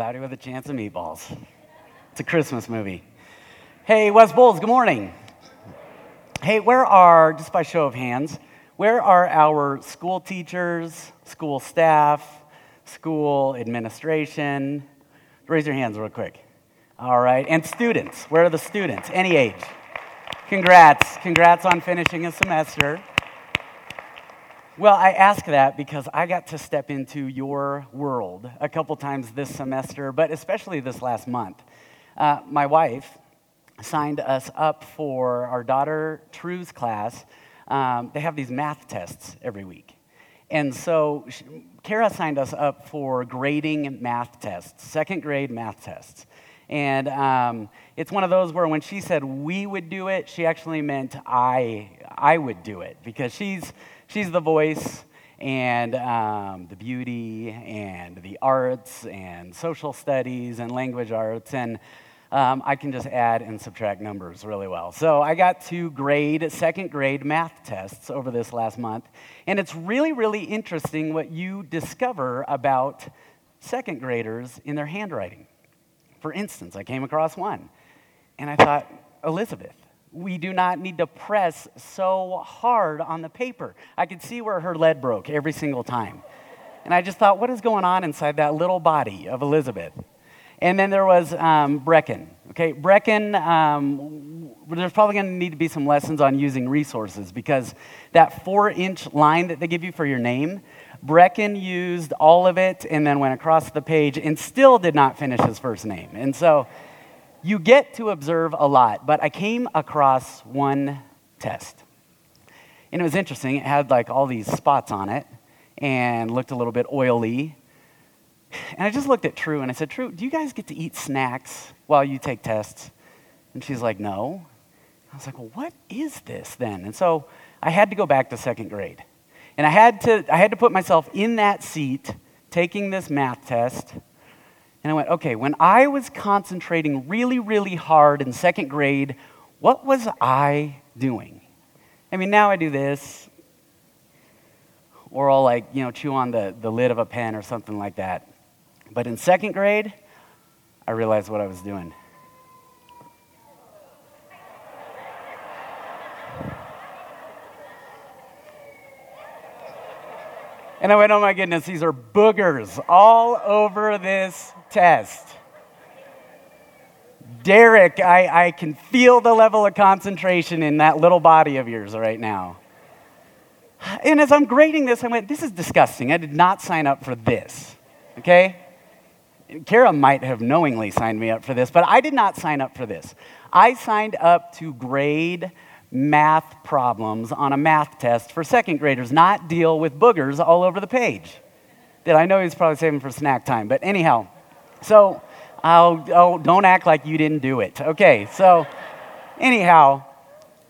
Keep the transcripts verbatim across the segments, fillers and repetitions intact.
Cloudy with a Chance of Meatballs. It's a Christmas movie. Hey, Wes Bowles, good morning. Hey, where are, just by show of hands, where are our school teachers, school staff, school administration? Raise your hands real quick. All right. And students. Where are the students? Any age. Congrats. Congrats on finishing a semester. Well, I ask that because I got to step into your world a couple times this semester, but especially this last month. Uh, my wife signed us up for our daughter Truth's class. Um, they have these math tests every week. And so she, Kara signed us up for grading math tests, second grade math tests. And um, it's one of those where when she said we would do it, she actually meant I I would do it because she's she's the voice and um, the beauty and the arts and social studies and language arts, and um, I can just add and subtract numbers really well. So I got to grade second grade math tests over this last month, and it's really, really interesting what you discover about second graders in their handwriting. For instance, I came across one, and I thought, Elizabeth, we do not need to press so hard on the paper. I could see where her lead broke every single time. And I just thought, what is going on inside that little body of Elizabeth? And then there was um, Brecon. Okay, Brecon, um, there's probably going to need to be some lessons on using resources, because that four-inch line that they give you for your name, Brecon used all of it and then went across the page and still did not finish his first name. And so you get to observe a lot, but I came across one test. And it was interesting. It had like all these spots on it and looked a little bit oily. And I just looked at True and I said, True, do you guys get to eat snacks while you take tests? And she's like, no. I was like, well, what is this then? And so I had to go back to second grade. And I had to I had to put myself in that seat taking this math test. And I went, okay, when I was concentrating really, really hard in second grade, what was I doing? I mean, now I do this. Or I'll like, you know, chew on the, the lid of a pen or something like that. But in second grade, I realized what I was doing. And I went, oh my goodness, these are boogers all over this test. Derek, I, I can feel the level of concentration in that little body of yours right now. And as I'm grading this, I went, this is disgusting. I did not sign up for this, okay? Kara might have knowingly signed me up for this, but I did not sign up for this. I signed up to grade math problems on a math test for second graders, not deal with boogers all over the page. That I know he's probably saving for snack time, but anyhow. So, I'll, oh, don't act like you didn't do it. Okay, so, anyhow,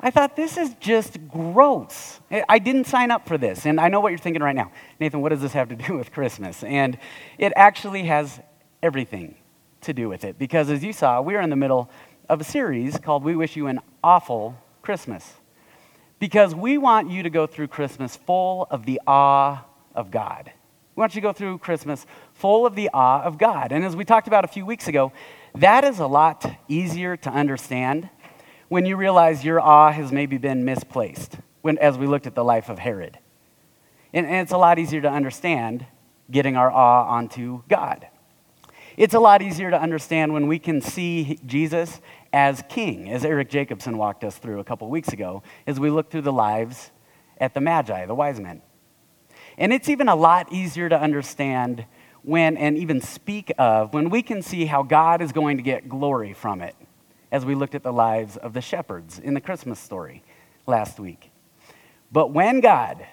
I thought this is just gross. I didn't sign up for this, and I know what you're thinking right now. Nathan, what does this have to do with Christmas? And it actually has everything to do with it, because as you saw, we are in the middle of a series called We Wish You an Awful Christmas, because we want you to go through Christmas full of the awe of God. We want you to go through Christmas full of the awe of God. And as we talked about a few weeks ago, that is a lot easier to understand when you realize your awe has maybe been misplaced, when, as we looked at the life of Herod. And, and it's a lot easier to understand getting our awe onto God. It's a lot easier to understand when we can see Jesus as king, as Eric Jacobson walked us through a couple weeks ago, as we look through the lives at the Magi, the wise men. And it's even a lot easier to understand when, and even speak of, when we can see how God is going to get glory from it, as we looked at the lives of the shepherds in the Christmas story last week. But when God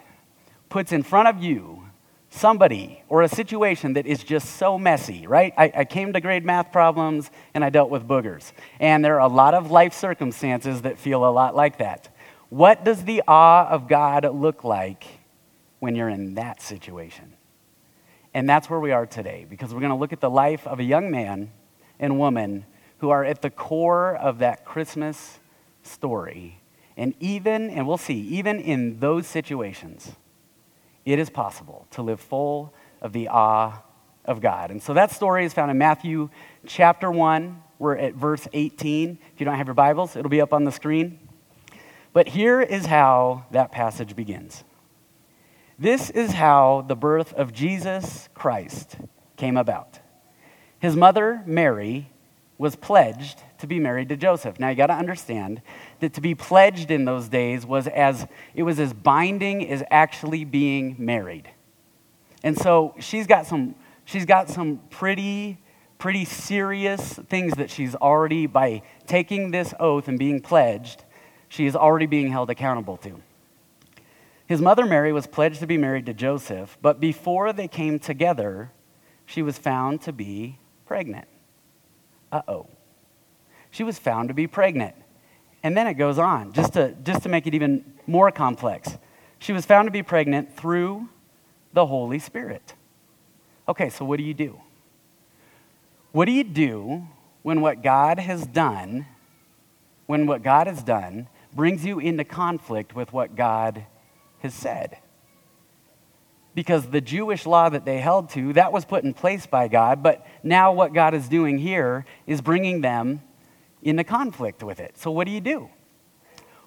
puts in front of you somebody or a situation that is just so messy, right? I, I came to grade math problems and I dealt with boogers. And there are a lot of life circumstances that feel a lot like that. What does the awe of God look like when you're in that situation? And that's where we are today, because we're going to look at the life of a young man and woman who are at the core of that Christmas story. And even, and we'll see, even in those situations, it is possible to live full of the awe of God. And so that story is found in Matthew chapter one. We're at verse eighteen. If you don't have your Bibles, it'll be up on the screen. But here is how that passage begins. This is how the birth of Jesus Christ came about. His mother, Mary, was pledged to be married to Joseph. Now, you got to understand that to be pledged in those days was as it was as binding as actually being married. And so she's got some she's got some pretty pretty serious things that she's already, by taking this oath and being pledged, she is already being held accountable to. His mother Mary was pledged to be married to Joseph, but before they came together, she was found to be pregnant. Uh-oh. She was found to be pregnant. And then it goes on, just to just to make it even more complex. She was found to be pregnant through the Holy Spirit. Okay, so what do you do? What do you do when what God has done, when what God has done brings you into conflict with what God has said? Because the Jewish law that they held to, that was put in place by God, but now what God is doing here is bringing them into conflict with it. So what do you do?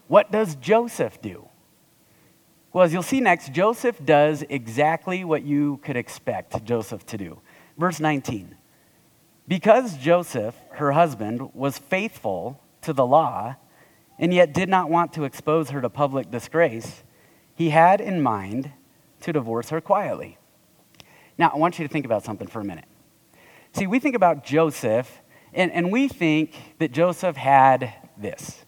What does Joseph do? Well, as you'll see next, Joseph does exactly what you could expect Joseph to do. Verse nineteen, because Joseph, her husband, was faithful to the law and yet did not want to expose her to public disgrace, he had in mind to divorce her quietly. Now, I want you to think about something for a minute. See, we think about Joseph, and, and we think that Joseph had this.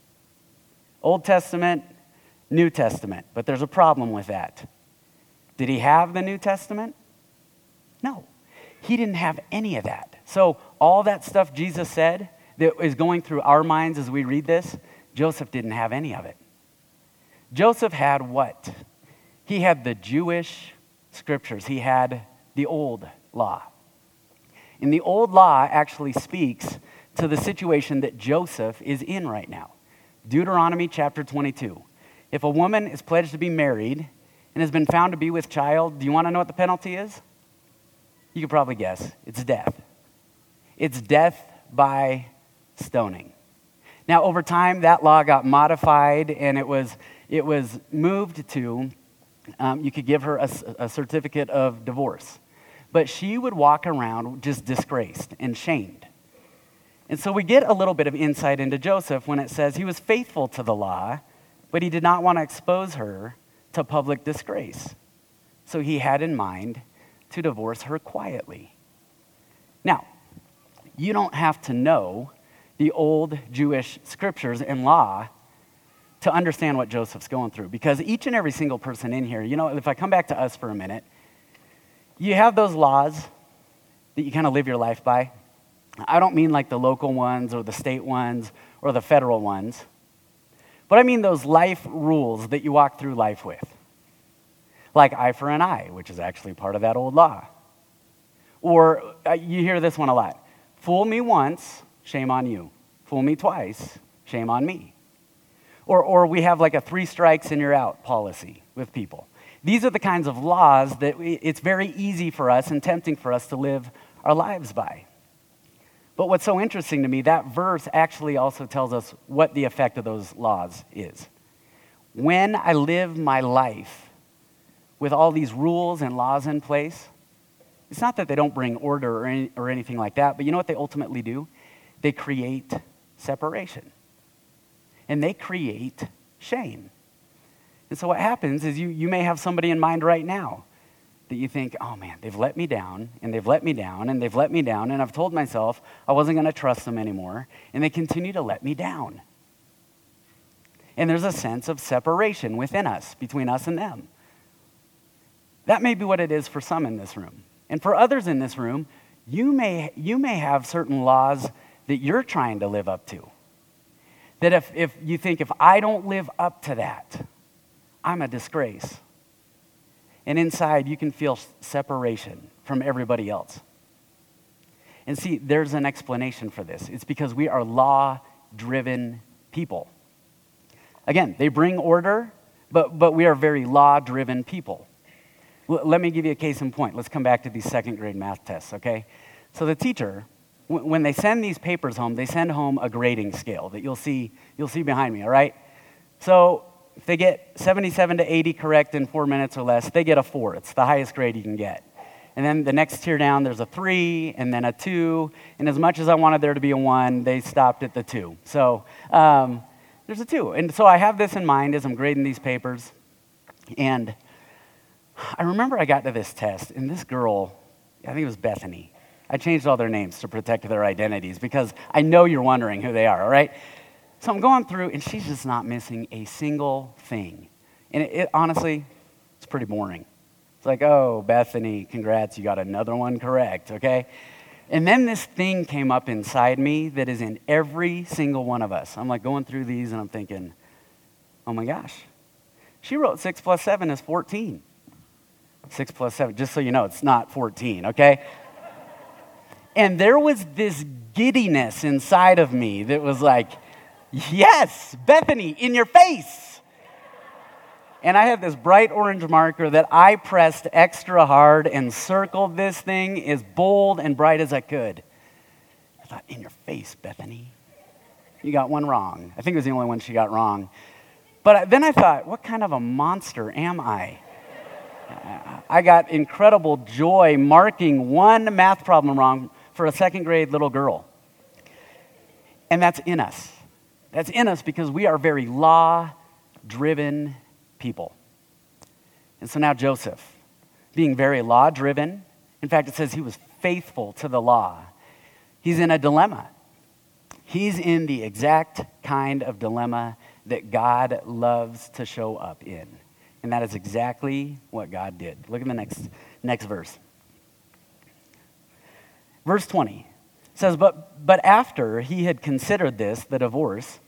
Old Testament, New Testament, but there's a problem with that. Did he have the New Testament? No, he didn't have any of that. So all that stuff Jesus said that is going through our minds as we read this, Joseph didn't have any of it. Joseph had what? He had the Jewish scriptures. He had the old law. And the old law actually speaks to the situation that Joseph is in right now. Deuteronomy chapter twenty-two. If a woman is pledged to be married and has been found to be with child, do you want to know what the penalty is? You can probably guess. It's death. It's death by stoning. Now, over time, that law got modified, and it was it was moved to um, you could give her a, a certificate of divorce. But she would walk around just disgraced and shamed. And so we get a little bit of insight into Joseph when it says he was faithful to the law, but he did not want to expose her to public disgrace. So he had in mind to divorce her quietly. Now, you don't have to know the old Jewish scriptures and law to understand what Joseph's going through, because each and every single person in here, you know, if I come back to us for a minute, you have those laws that you kind of live your life by. I don't mean like the local ones or the state ones or the federal ones, but I mean those life rules that you walk through life with, like eye for an eye, which is actually part of that old law. Or uh, you hear this one a lot, fool me once, shame on you. Fool me twice, shame on me. Or, or we have like a three strikes and you're out policy with people. These are the kinds of laws that we, it's very easy for us and tempting for us to live our lives by. But what's so interesting to me, that verse actually also tells us what the effect of those laws is. When I live my life with all these rules and laws in place, it's not that they don't bring order or, any, or anything like that, but you know what they ultimately do? They create separation. And they create shame. And so what happens is you, you may have somebody in mind right now that you think, oh man, they've let me down, and they've let me down, and they've let me down, and I've told myself I wasn't going to trust them anymore, and they continue to let me down. And there's a sense of separation within us, between us and them. That may be what it is for some in this room. And for others in this room, you may you may have certain laws that you're trying to live up to. That if, if you think, if I don't live up to that, I'm a disgrace. And inside, you can feel separation from everybody else. And see, there's an explanation for this. It's because we are law-driven people. Again, they bring order, but, but we are very law-driven people. L- let me give you a case in point. Let's come back to these second grade math tests, okay? So the teacher, w- when they send these papers home, they send home a grading scale that you'll see you'll see behind me, all right? So if they get seventy-seven to eighty correct in four minutes or less, they get a four. It's the highest grade you can get. And then the next tier down, there's a three, and then a two. And as much as I wanted there to be a one, they stopped at the two. So um, there's a two. And so I have this in mind as I'm grading these papers. And I remember I got to this test, and this girl, I think it was Bethany. I changed all their names to protect their identities because I know you're wondering who they are, all right? So I'm going through, and she's just not missing a single thing. And it, it honestly, it's pretty boring. It's like, oh, Bethany, congrats, you got another one correct, okay? And then this thing came up inside me that is in every single one of us. I'm like going through these and I'm thinking, oh my gosh, she wrote six plus seven is fourteen. Six plus seven, just so you know, it's not fourteen, okay? And there was this giddiness inside of me that was like, yes, Bethany, in your face. And I had this bright orange marker that I pressed extra hard and circled this thing as bold and bright as I could. I thought, in your face, Bethany. You got one wrong. I think it was the only one she got wrong. But then I thought, what kind of a monster am I? I got incredible joy marking one math problem wrong for a second grade little girl. And that's in us. That's in us because we are very law-driven people. And so now Joseph, being very law-driven, in fact, it says he was faithful to the law. He's in a dilemma. He's in the exact kind of dilemma that God loves to show up in. And that is exactly what God did. Look at the next, next verse. Verse twenty says, but, but after he had considered this, the divorce,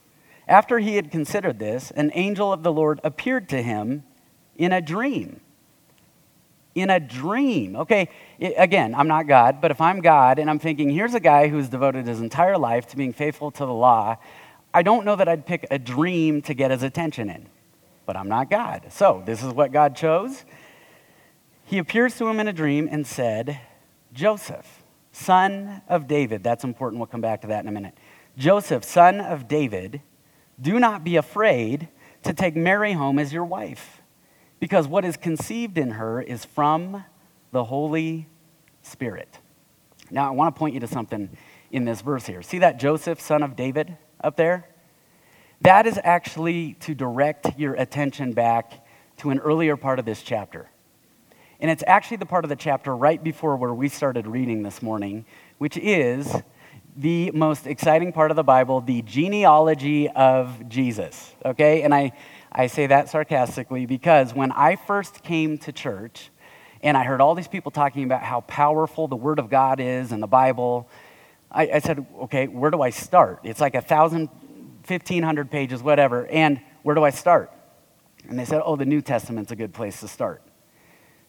After he had considered this, an angel of the Lord appeared to him in a dream. In a dream. Okay, it, again, I'm not God, but if I'm God and I'm thinking, here's a guy who's devoted his entire life to being faithful to the law, I don't know that I'd pick a dream to get his attention in. But I'm not God. So this is what God chose. He appears to him in a dream and said, Joseph, son of David. That's important. We'll come back to that in a minute. Joseph, son of David, do not be afraid to take Mary home as your wife, because what is conceived in her is from the Holy Spirit. Now, I want to point you to something in this verse here. See that Joseph, son of David, up there? That is actually to direct your attention back to an earlier part of this chapter. And it's actually the part of the chapter right before where we started reading this morning, which is the most exciting part of the Bible, the genealogy of Jesus, okay? And I, I say that sarcastically because when I first came to church and I heard all these people talking about how powerful the Word of God is and the Bible, I, I said, okay, where do I start? It's like one thousand, fifteen hundred pages, whatever, and where do I start? And they said, oh, the New Testament's a good place to start.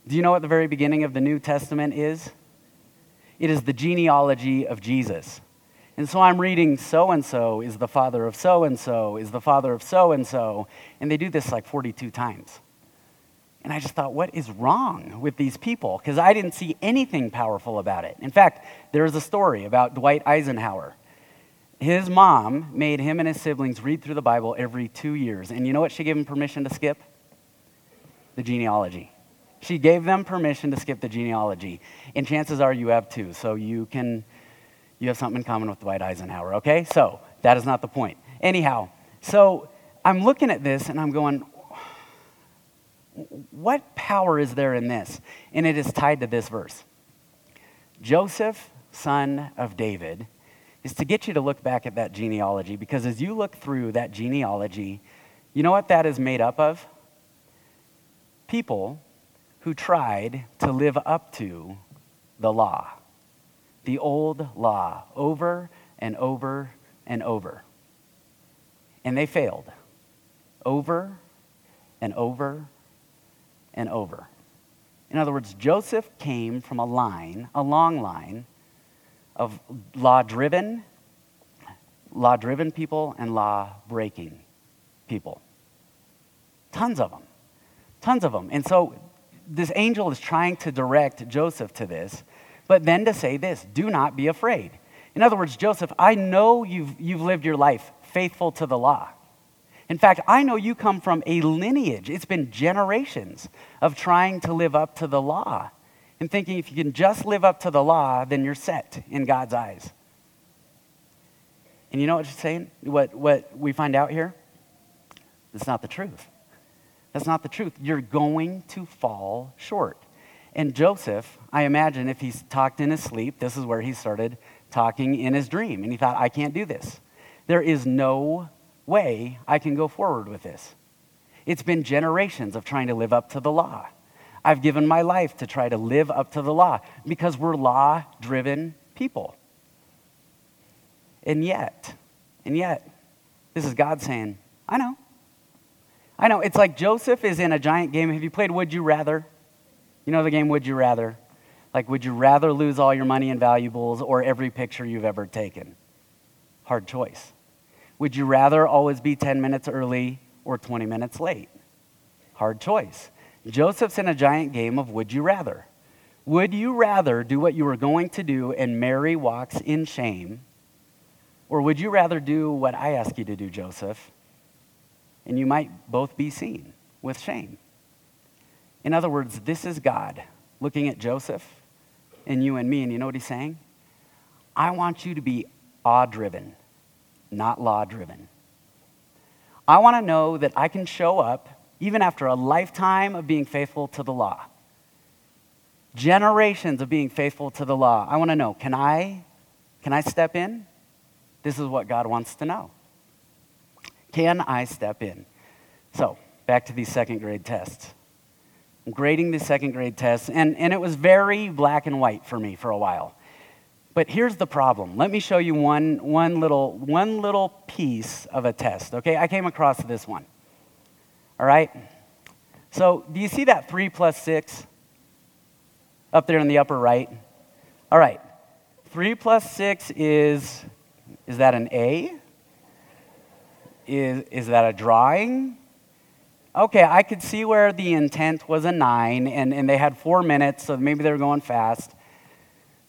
Do you know what the very beginning of the New Testament is? It is the genealogy of Jesus. And so I'm reading so-and-so is the father of so-and-so is the father of so-and-so. And they do this like forty-two times. And I just thought, what is wrong with these people? Because I didn't see anything powerful about it. In fact, there is a story about Dwight Eisenhower. His mom made him and his siblings read through the Bible every two years. And you know what she gave him permission to skip? The genealogy. She gave them permission to skip the genealogy. And chances are you have too. So you can... You have something in common with Dwight Eisenhower, okay? So that is not the point. Anyhow, so I'm looking at this and I'm going, what power is there in this? And it is tied to this verse. Joseph, son of David, is to get you to look back at that genealogy, because as you look through that genealogy, you know what that is made up of? People who tried to live up to the law. The old law, over and over and over. And they failed over and over and over. In other words, Joseph came from a line, a long line, of law-driven, law-driven people and law-breaking people. Tons of them. Tons of them. And so this angel is trying to direct Joseph to this, but then to say this, do not be afraid. In other words, Joseph, I know you've you've lived your life faithful to the law. In fact, I know you come from a lineage. It's been generations of trying to live up to the law and thinking if you can just live up to the law, then you're set in God's eyes. And you know what she's saying? What, what we find out here? That's not the truth. That's not the truth. You're going to fall short. And Joseph, I imagine if he's talked in his sleep, this is where he started talking in his dream. And he thought, I can't do this. There is no way I can go forward with this. It's been generations of trying to live up to the law. I've given my life to try to live up to the law because we're law-driven people. And yet, and yet, this is God saying, I know. I know. It's like Joseph is in a giant game. Have you played Would You Rather? You know the game Would You Rather? Like, would you rather lose all your money and valuables or every picture you've ever taken? Hard choice. Would you rather always be ten minutes early or twenty minutes late? Hard choice. Joseph's in a giant game of would you rather. Would you rather do what you were going to do and Mary walks in shame? Or would you rather do what I ask you to do, Joseph? And you might both be seen with shame. In other words, this is God looking at Joseph and you and me, and you know what he's saying? I want you to be awe-driven, not law-driven. I want to know that I can show up even after a lifetime of being faithful to the law. Generations of being faithful to the law. I want to know, can I, can I step in? This is what God wants to know. Can I step in? So, back to these second grade tests. I'm grading the second grade tests, and, and it was very black and white for me for a while. But here's the problem. Let me show you one, one, little, one little piece of a test, okay? I came across this one, all right? So do you see that three plus six up there in the upper right? All right, three plus six is, is that an A? Is, is that a drawing? Okay, I could see where the intent was a nine, and, and they had four minutes, so maybe they were going fast.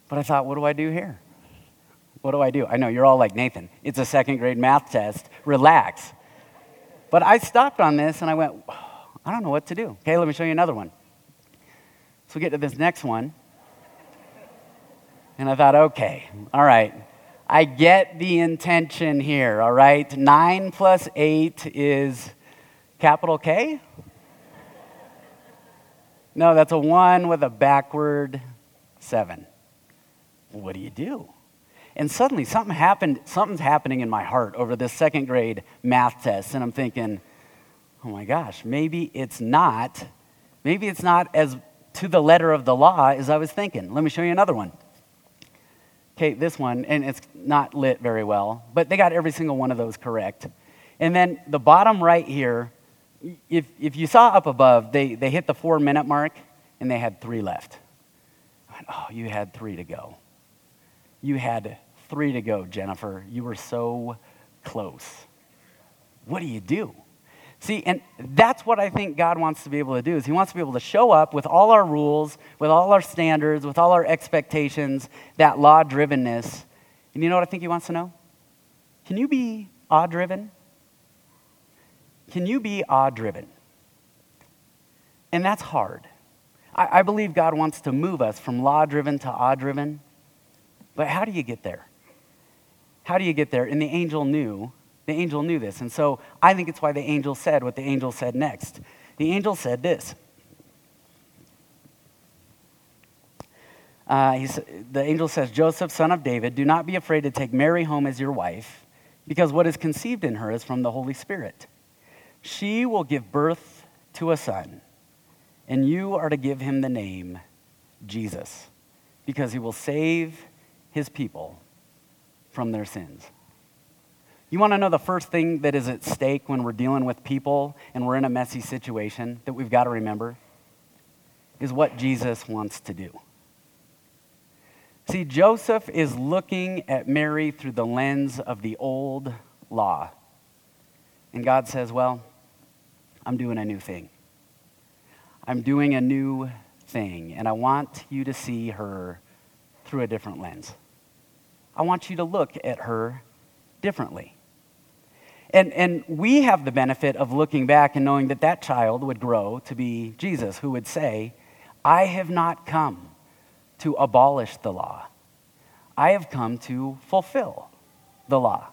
But I thought, what do I do here? What do I do? I know, you're all like, Nathan, it's a second grade math test. Relax. But I stopped on this, and I went, oh, I don't know what to do. Okay, let me show you another one. So we get to this next one. And I thought, okay, all right. I get the intention here, all right? Nine plus eight is capital K? No, that's a one with a backward seven. What do you do? And suddenly something happened, something's happening in my heart over this second grade math test. And I'm thinking, oh my gosh, maybe it's not, maybe it's not as to the letter of the law as I was thinking. Let me show you another one. Okay, this one, and it's not lit very well, but they got every single one of those correct. And then the bottom right here, if if you saw up above, they, they hit the four minute mark and they had three left. I went, oh, you had three to go. You had three to go, Jennifer. You were so close. What do you do? See, and that's what I think God wants to be able to do, is he wants to be able to show up with all our rules, with all our standards, with all our expectations, that law-drivenness. And you know what I think he wants to know? Can you be awe-driven? Can you be awe-driven? And that's hard. I, I believe God wants to move us from law-driven to awe-driven. But how do you get there? How do you get there? And the angel knew. The angel knew this. And so I think it's why the angel said what the angel said next. The angel said this. Uh, he, the angel says, Joseph, son of David, do not be afraid to take Mary home as your wife, because what is conceived in her is from the Holy Spirit. She will give birth to a son, and you are to give him the name Jesus, because he will save his people from their sins. You want to know the first thing that is at stake when we're dealing with people and we're in a messy situation that we've got to remember is what Jesus wants to do. See, Joseph is looking at Mary through the lens of the old law. And God says, well, I'm doing a new thing. I'm doing a new thing, and I want you to see her through a different lens. I want you to look at her differently. And and we have the benefit of looking back and knowing that that child would grow to be Jesus, who would say, I have not come to abolish the law. I have come to fulfill the law.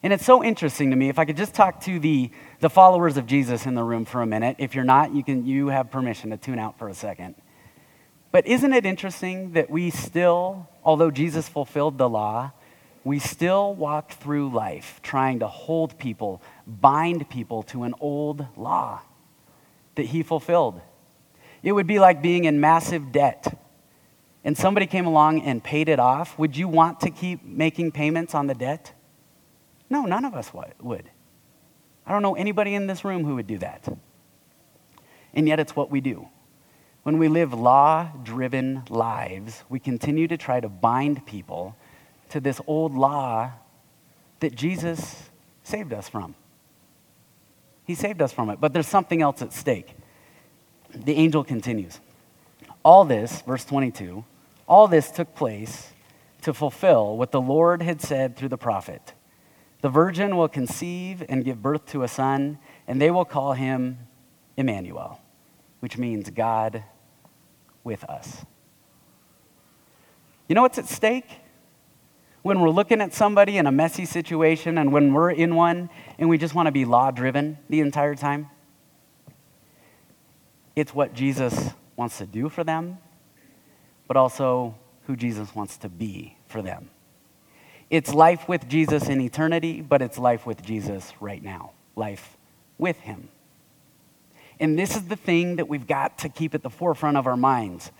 And it's so interesting to me, if I could just talk to the, the followers of Jesus in the room for a minute. If you're not, you can you have permission to tune out for a second. But isn't it interesting that we still, although Jesus fulfilled the law, we still walk through life trying to hold people, bind people to an old law that he fulfilled. It would be like being in massive debt and somebody came along and paid it off. Would you want to keep making payments on the debt? No, none of us would. I don't know anybody in this room who would do that. And yet it's what we do. When we live law-driven lives, we continue to try to bind people to this old law that Jesus saved us from. He saved us from it, but there's something else at stake. The angel continues. All this, verse twenty-two, all this took place to fulfill what the Lord had said through the prophet. The virgin will conceive and give birth to a son, and they will call him Emmanuel, which means God with us. You know what's at stake? When we're looking at somebody in a messy situation and when we're in one and we just want to be law-driven the entire time, it's what Jesus wants to do for them, but also who Jesus wants to be for them. It's life with Jesus in eternity, but it's life with Jesus right now, life with him. And this is the thing that we've got to keep at the forefront of our minds,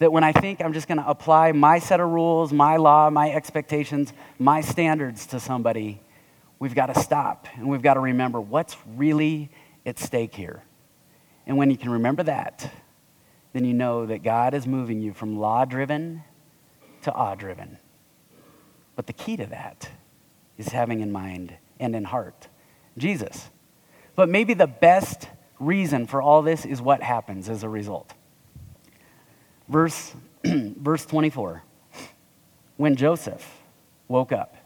that when I think I'm just going to apply my set of rules, my law, my expectations, my standards to somebody, we've got to stop and we've got to remember what's really at stake here. And when you can remember that, then you know that God is moving you from law-driven to awe-driven. But the key to that is having in mind and in heart Jesus. But maybe the best reason for all this is what happens as a result. Verse, verse twenty-four, when Joseph woke up,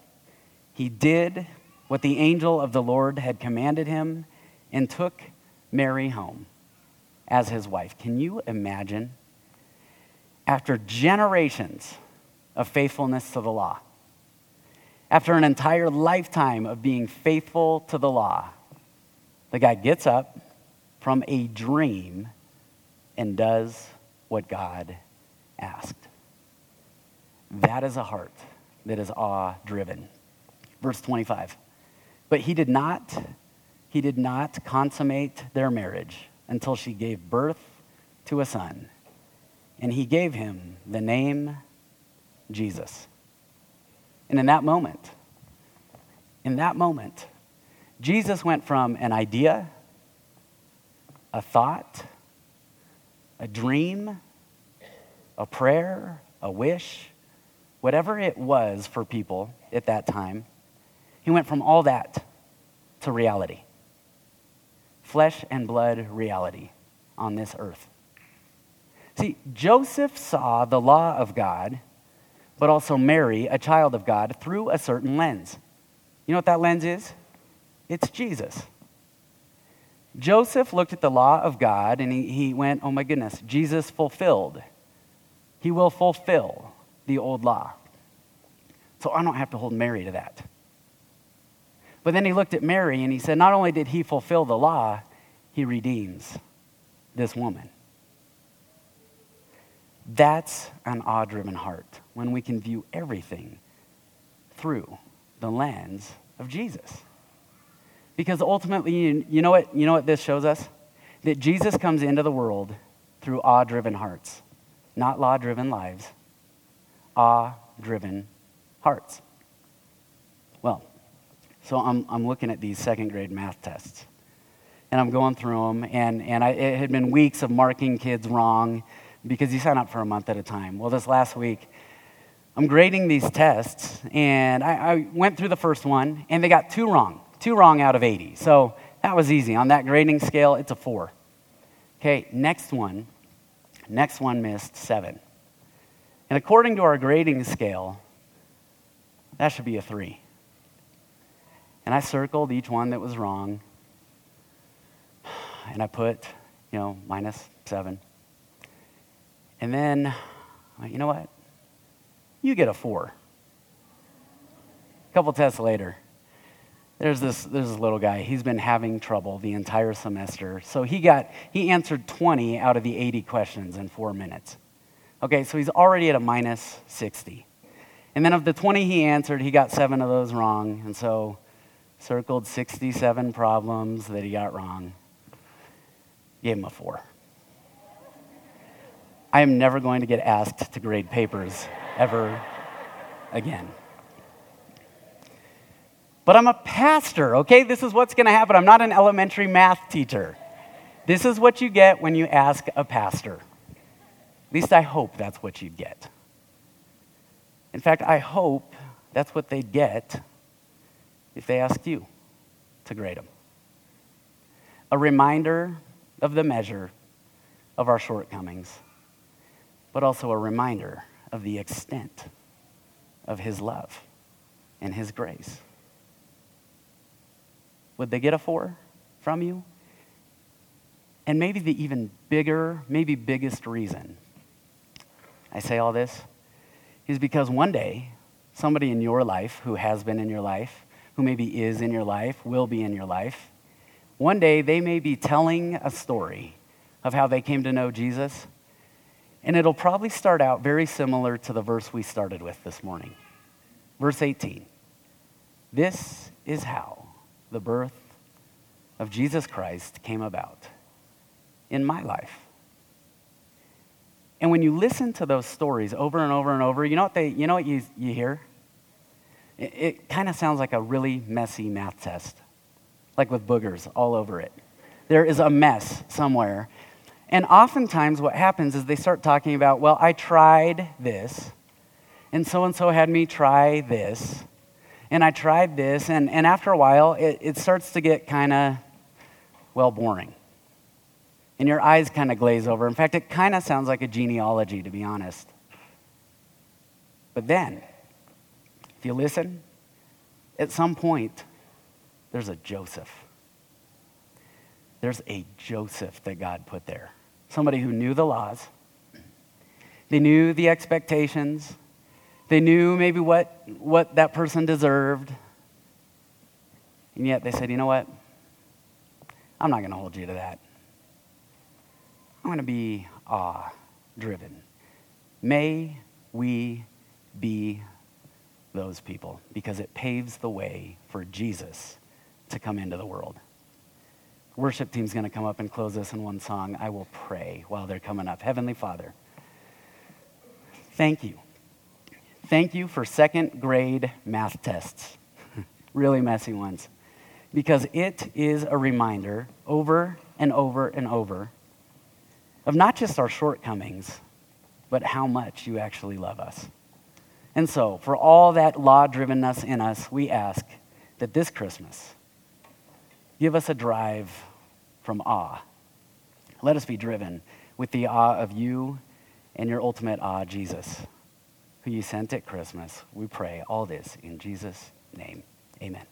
he did what the angel of the Lord had commanded him and took Mary home as his wife. Can you imagine? After generations of faithfulness to the law, after an entire lifetime of being faithful to the law, the guy gets up from a dream and does what God asked. That is a heart that is awe-driven. Verse twenty-five, but he did not, he did not consummate their marriage until she gave birth to a son, and he gave him the name Jesus. And in that moment, in that moment, Jesus went from an idea, a thought, a dream, a prayer, a wish, whatever it was for people at that time, he went from all that to reality. Flesh and blood reality on this earth. See, Joseph saw the law of God, but also Mary, a child of God, through a certain lens. You know what that lens is? It's Jesus. Joseph looked at the law of God and he, he went, oh my goodness, Jesus fulfilled. He will fulfill the old law. So I don't have to hold Mary to that. But then he looked at Mary and he said, not only did he fulfill the law, he redeems this woman. That's an awe-driven heart, when we can view everything through the lens of Jesus. Because ultimately, you know what, you know what this shows us? That Jesus comes into the world through awe-driven hearts, not law-driven lives, awe-driven hearts. Well, so I'm, I'm looking at these second grade math tests, and I'm going through them, and, and I, it had been weeks of marking kids wrong, because you sign up for a month at a time. Well, this last week, I'm grading these tests, and I, I went through the first one, and they got two wrong, two wrong out of eighty. So that was easy. On that grading scale, it's a four. Okay, next one. Next one missed, seven. And according to our grading scale, that should be a three. And I circled each one that was wrong. And I put, you know, minus seven. And then, you know what? You get a four. A couple tests later, there's this there's this little guy. He's been having trouble the entire semester. So he got he answered twenty out of the eighty questions in four minutes. Okay, so he's already at a minus sixty. And then of the twenty he answered, he got seven of those wrong. And so circled sixty-seven problems that he got wrong. Gave him a four. I am never going to get asked to grade papers ever again. But I'm a pastor, okay? This is what's going to happen. I'm not an elementary math teacher. This is what you get when you ask a pastor. At least I hope that's what you'd get. In fact, I hope that's what they'd get if they asked you to grade them. A reminder of the measure of our shortcomings, but also a reminder of the extent of his love and his grace. Would they get a four from you? And maybe the even bigger, maybe biggest reason I say all this is because one day, somebody in your life who has been in your life, who maybe is in your life, will be in your life, one day they may be telling a story of how they came to know Jesus, and it'll probably start out very similar to the verse we started with this morning. Verse eighteen, this is how the birth of Jesus Christ came about in my life. And when you listen to those stories over and over and over, you know what they, you know what you, you hear? It, it kind of sounds like a really messy math test, like with boogers all over it. There is a mess somewhere. And oftentimes what happens is they start talking about, well, I tried this, and so-and-so had me try this, and I tried this, and, and after a while, it, it starts to get kind of, well, boring. And your eyes kind of glaze over. In fact, it kind of sounds like a genealogy, to be honest. But then, if you listen, at some point, there's a Joseph. There's a Joseph that God put there. Somebody who knew the laws. They knew the expectations. They knew maybe what, what that person deserved. And yet they said, you know what? I'm not going to hold you to that. I'm going to be awe-driven. May we be those people, because it paves the way for Jesus to come into the world. Worship team's going to come up and close us in one song. I will pray while they're coming up. Heavenly Father, thank you. Thank you for second grade math tests, really messy ones, because it is a reminder over and over and over of not just our shortcomings, but how much you actually love us. And so, for all that law-drivenness in us, we ask that this Christmas, give us a drive from awe. Let us be driven with the awe of you and your ultimate awe, Jesus, who you sent at Christmas. We pray all this in Jesus' name. Amen.